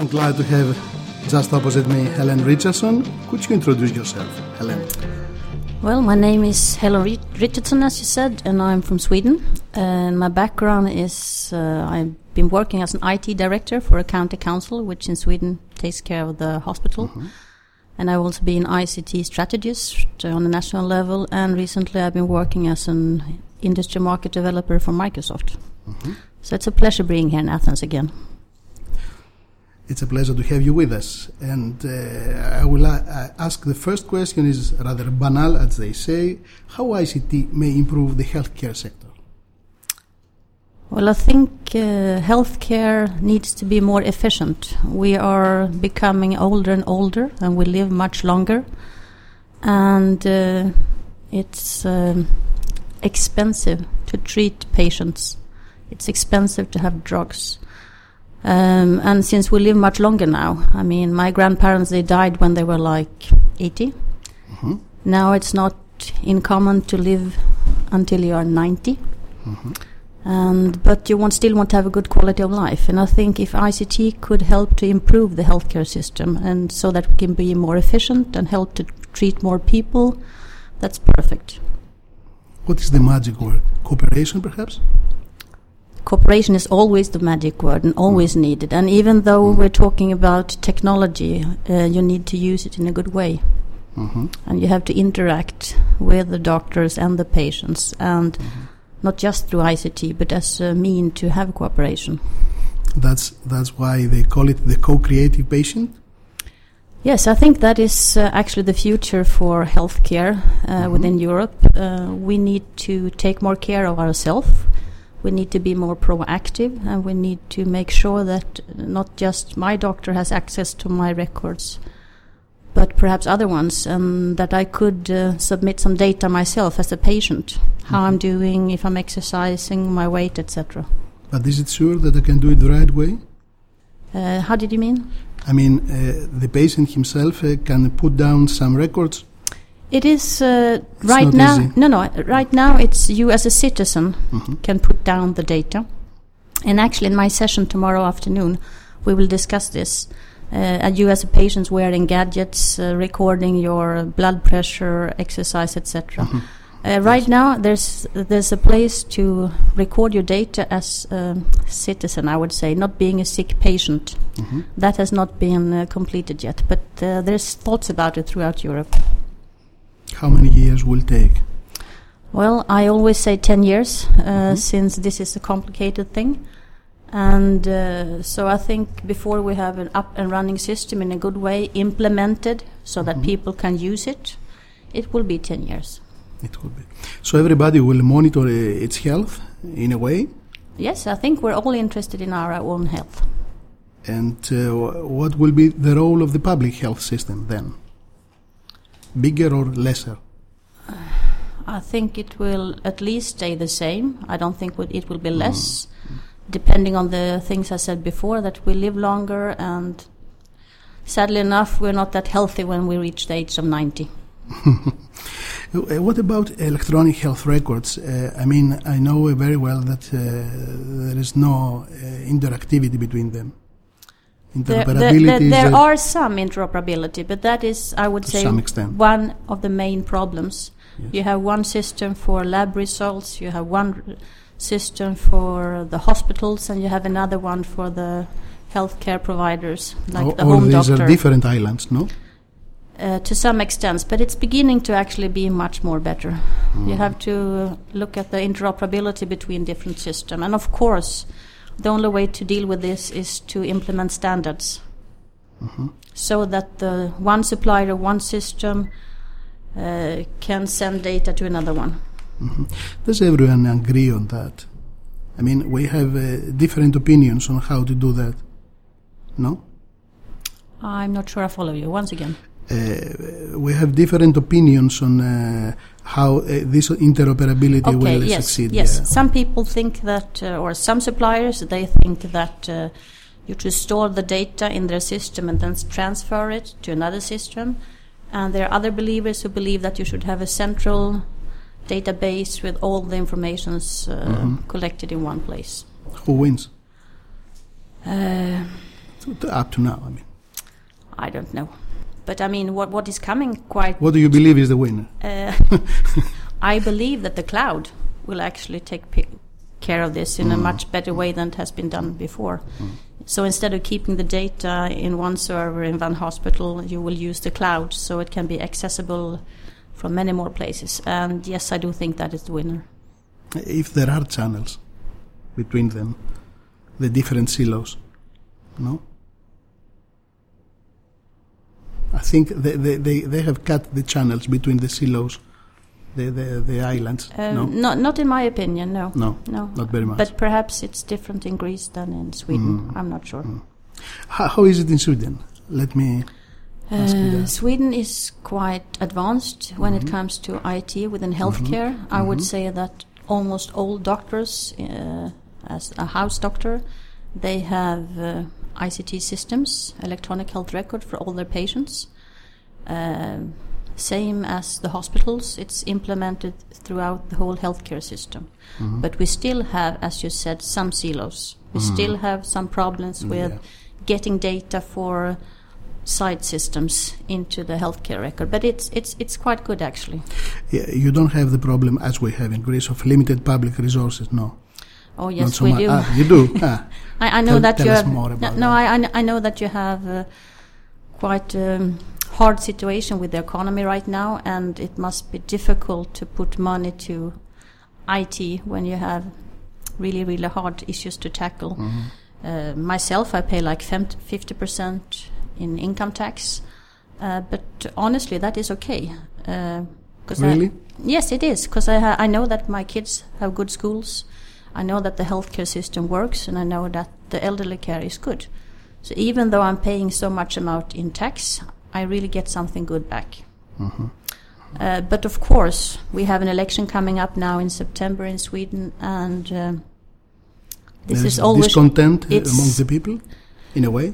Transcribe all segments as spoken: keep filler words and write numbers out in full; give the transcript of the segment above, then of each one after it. I'm glad to have just opposite me Helen Richardson. Could you introduce yourself, Helen? Well, my name is Helen Richardson, as you said, and I'm from Sweden. And my background is uh, I've been working as an I T director for a county council, which in Sweden takes care of the hospital. Mm-hmm. And I've also been I C T strategist on the national level, and recently I've been working as an industry market developer for Microsoft. Mm-hmm. So it's a pleasure being here in Athens again. It's a pleasure to have you with us. And uh, I will a- ask the first question is rather banal, as they say. How I C T may improve the healthcare sector? Well, I think uh, healthcare needs to be more efficient. We are becoming older and older, and we live much longer. And uh, it's um, expensive to treat patients. It's expensive to have drugs. Um, and since we live much longer now, I mean, my grandparents, they died when they were like eighty. Mm-hmm. Now it's not uncommon to live until you are ninety. Mm-hmm. And, but you want, still want to have a good quality of life. And I think if I C T could help to improve the healthcare system and so that we can be more efficient and help to treat more people, that's perfect. What is the magic word? Cooperation, perhaps? Cooperation is always the magic word and always mm. needed. And even though mm. we're talking about technology, uh, you need to use it in a good way. Mm-hmm. And you have to interact with the doctors and the patients, and mm-hmm. not just through I C T, but as a mean to have cooperation. That's that's why they call it the co-creative patient? Yes, I think that is uh, actually the future for healthcare uh, mm-hmm. within Europe. Uh, we need to take more care of ourselves. We need to be more proactive, and we need to make sure that not just my doctor has access to my records, but perhaps other ones, and that I could uh, submit some data myself as a patient, how mm-hmm. I'm doing, if I'm exercising, my weight, et cetera. But is it sure that I can do it the right way? Uh, how did you mean? I mean, uh, the patient himself uh, can put down some records. It is uh, right now. Easy. No, no. Right now, it's you as a citizen mm-hmm. can put down the data. And actually, in my session tomorrow afternoon, we will discuss this. Uh, and you, as a patient, wearing gadgets, uh, recording your blood pressure, exercise, et cetera. Mm-hmm. Uh, right yes. now, there's there's a place to record your data as a citizen. I would say, not being a sick patient. Mm-hmm. That has not been uh, completed yet. But uh, there's thoughts about it throughout Europe. How many years will it take? Well, I always say ten years, uh, mm-hmm. since this is a complicated thing. And uh, so I think before we have an up and running system in a good way implemented so mm-hmm. that people can use it, it will be ten years. It will be. So everybody will monitor uh, its health in a way? Yes, I think we're all interested in our own health. And uh, what will be the role of the public health system then? Bigger or lesser? Uh, I think it will at least stay the same. I don't think it will be less, mm. depending on the things I said before, that we live longer, and sadly enough, we're not that healthy when we reach the age of ninety. What about electronic health records? Uh, I mean, I know very well that uh, there is no uh, interactivity between them. There, there, there are some interoperability, but that is, I would say, one of the main problems. Yes. You have one system for lab results, you have one r- system for the hospitals, and you have another one for the healthcare providers, like o- the home these doctor. These are different islands, no? Uh, to some extent, but it's beginning to actually be much more better. Mm. You have to look at the interoperability between different systems, and of course, the only way to deal with this is to implement standards mm-hmm. so that the one supplier, one system uh, can send data to another one. Mm-hmm. Does everyone agree on that? I mean, we have uh, different opinions on how to do that, no? I'm not sure I follow you, once again. Uh, we have different opinions on uh, how uh, this interoperability okay, will yes, succeed. Yes, yeah. Some people think that, uh, or some suppliers, they think that uh, you should store the data in their system and then transfer it to another system. And there are other believers who believe that you should have a central database with all the information uh, mm-hmm. collected in one place. Who wins? Uh, up to now? I mean, I don't know. But I mean, what what is coming quite... What do you believe is the winner? Uh, I believe that the cloud will actually take p- care of this in mm. a much better way than it has been done before. Mm. So instead of keeping the data in one server in one hospital, you will use the cloud, so it can be accessible from many more places. And yes, I do think that is the winner. If there are channels between them, the different silos, no? I think they, they, they, they have cut the channels between the silos, the the, the islands. Uh, no? Not not in my opinion, no. No, no, not very much. But perhaps it's different in Greece than in Sweden. Mm. I'm not sure. Mm. How, how is it in Sweden? Let me ask you that. Uh, Sweden is quite advanced when mm-hmm. it comes to I T within healthcare. Mm-hmm. I mm-hmm. would say that almost all doctors, uh, as a house doctor, they have... Uh, I C T systems, electronic health record for all their patients. Uh, same as the hospitals, it's implemented throughout the whole healthcare system. Mm-hmm. But we still have, as you said, some silos. We mm-hmm. still have some problems with yeah. getting data for side systems into the healthcare record. But it's it's it's quite good, actually. Yeah, you don't have the problem, as we have in Greece, of limited public resources, no? Oh yes, so we much. do. Ah, you do. Ah. I, I know tell, that tell you. Have, no, that. no I, I know that you have uh, quite a um, hard situation with the economy right now, and it must be difficult to put money to I T when you have really, really hard issues to tackle. Mm-hmm. Uh, myself, I pay like fifty percent in income tax, uh, but honestly, that is okay. Uh, cause really? I, yes, it is, because I ha- I know that my kids have good schools. I know that the healthcare system works, and I know that the elderly care is good. So even though I'm paying so much amount in tax, I really get something good back. Mm-hmm. Uh, but of course, we have an election coming up now in September in Sweden, and uh, this There's is always discontent among the people, in a way.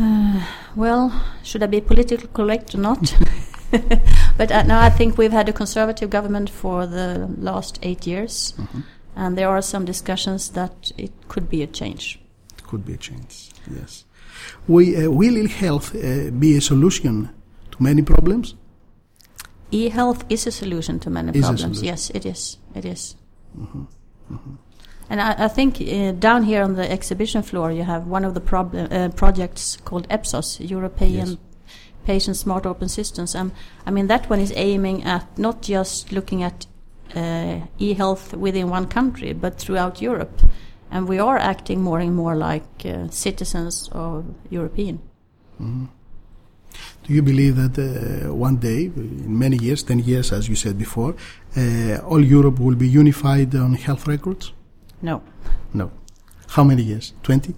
Uh, well, should I be politically correct or not? But uh, no, I think we've had a conservative government for the last eight years. Mm-hmm. And there are some discussions that it could be a change. It could be a change, yes. We, uh, will e-health uh, be a solution to many problems? E-health is a solution to many is problems, yes, it is. It is. Mm-hmm. Mm-hmm. And I, I think uh, down here on the exhibition floor you have one of the prob- uh, projects called EPSOS, European yes. Patient Smart Open Systems. And um, I mean, that one is aiming at not just looking at Uh, e-health within one country, but throughout Europe, and we are acting more and more like uh, citizens of European. Mm-hmm. Do you believe that uh, one day, in many years, ten years, as you said before, uh, all Europe will be unified on health records? No. No. How many years? Twenty,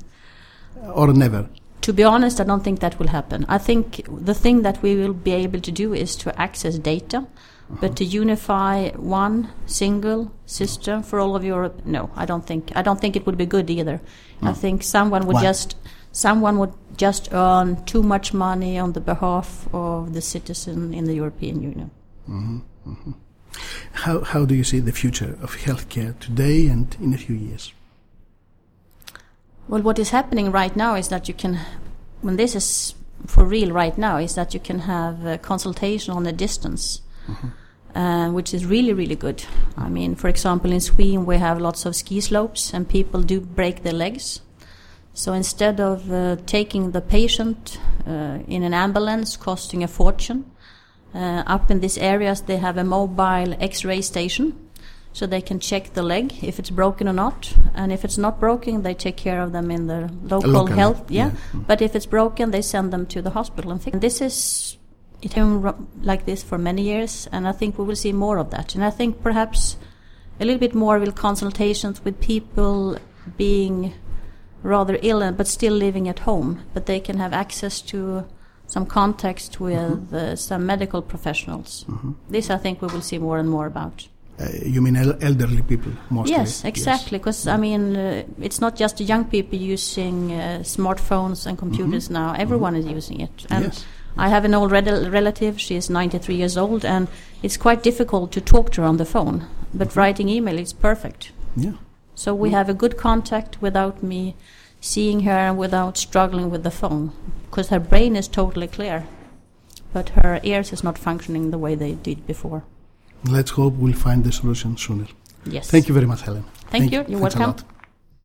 or never? To be honest, I don't think that will happen. I think the thing that we will be able to do is to access data. Uh-huh. But to unify one single system for all of Europe, no, I don't think. I don't think it would be good either. Mm. I think someone would Why? just someone would just earn too much money on the behalf of the citizen in the European Union. Mm-hmm. Mm-hmm. How how do you see the future of healthcare today and in a few years? Well, what is happening right now is that you can, when this is for real right now, is that you can have a consultation on a distance. Mm-hmm. Uh, which is really, really good. I mean, for example, in Sweden we have lots of ski slopes and people do break their legs. So instead of uh, taking the patient uh, in an ambulance costing a fortune, uh, up in these areas they have a mobile x-ray station, so they can check the leg if it's broken or not. And if it's not broken, they take care of them in the local, local health. Yeah. yeah. Mm-hmm. But if it's broken, they send them to the hospital and fix it. And this is... It's been like this for many years, and I think we will see more of that. And I think perhaps a little bit more will consultations with people being rather ill but still living at home, but they can have access to some context with mm-hmm. uh, some medical professionals. Mm-hmm. This I think we will see more and more about. Uh, you mean el- elderly people mostly? Yes, exactly, because yes. I mean uh, it's not just the young people using uh, smartphones and computers mm-hmm. now. Everyone mm-hmm. is using it. And yes. I have an old rel- relative, she is ninety-three years old, and it's quite difficult to talk to her on the phone. But mm-hmm. writing email is perfect. Yeah. So we mm-hmm. have a good contact without me seeing her without struggling with the phone, because her brain is totally clear, but her ears is not functioning the way they did before. Let's hope we'll find the solution sooner. Yes. Thank you very much, Helen. Thank, Thank you. you. You're welcome.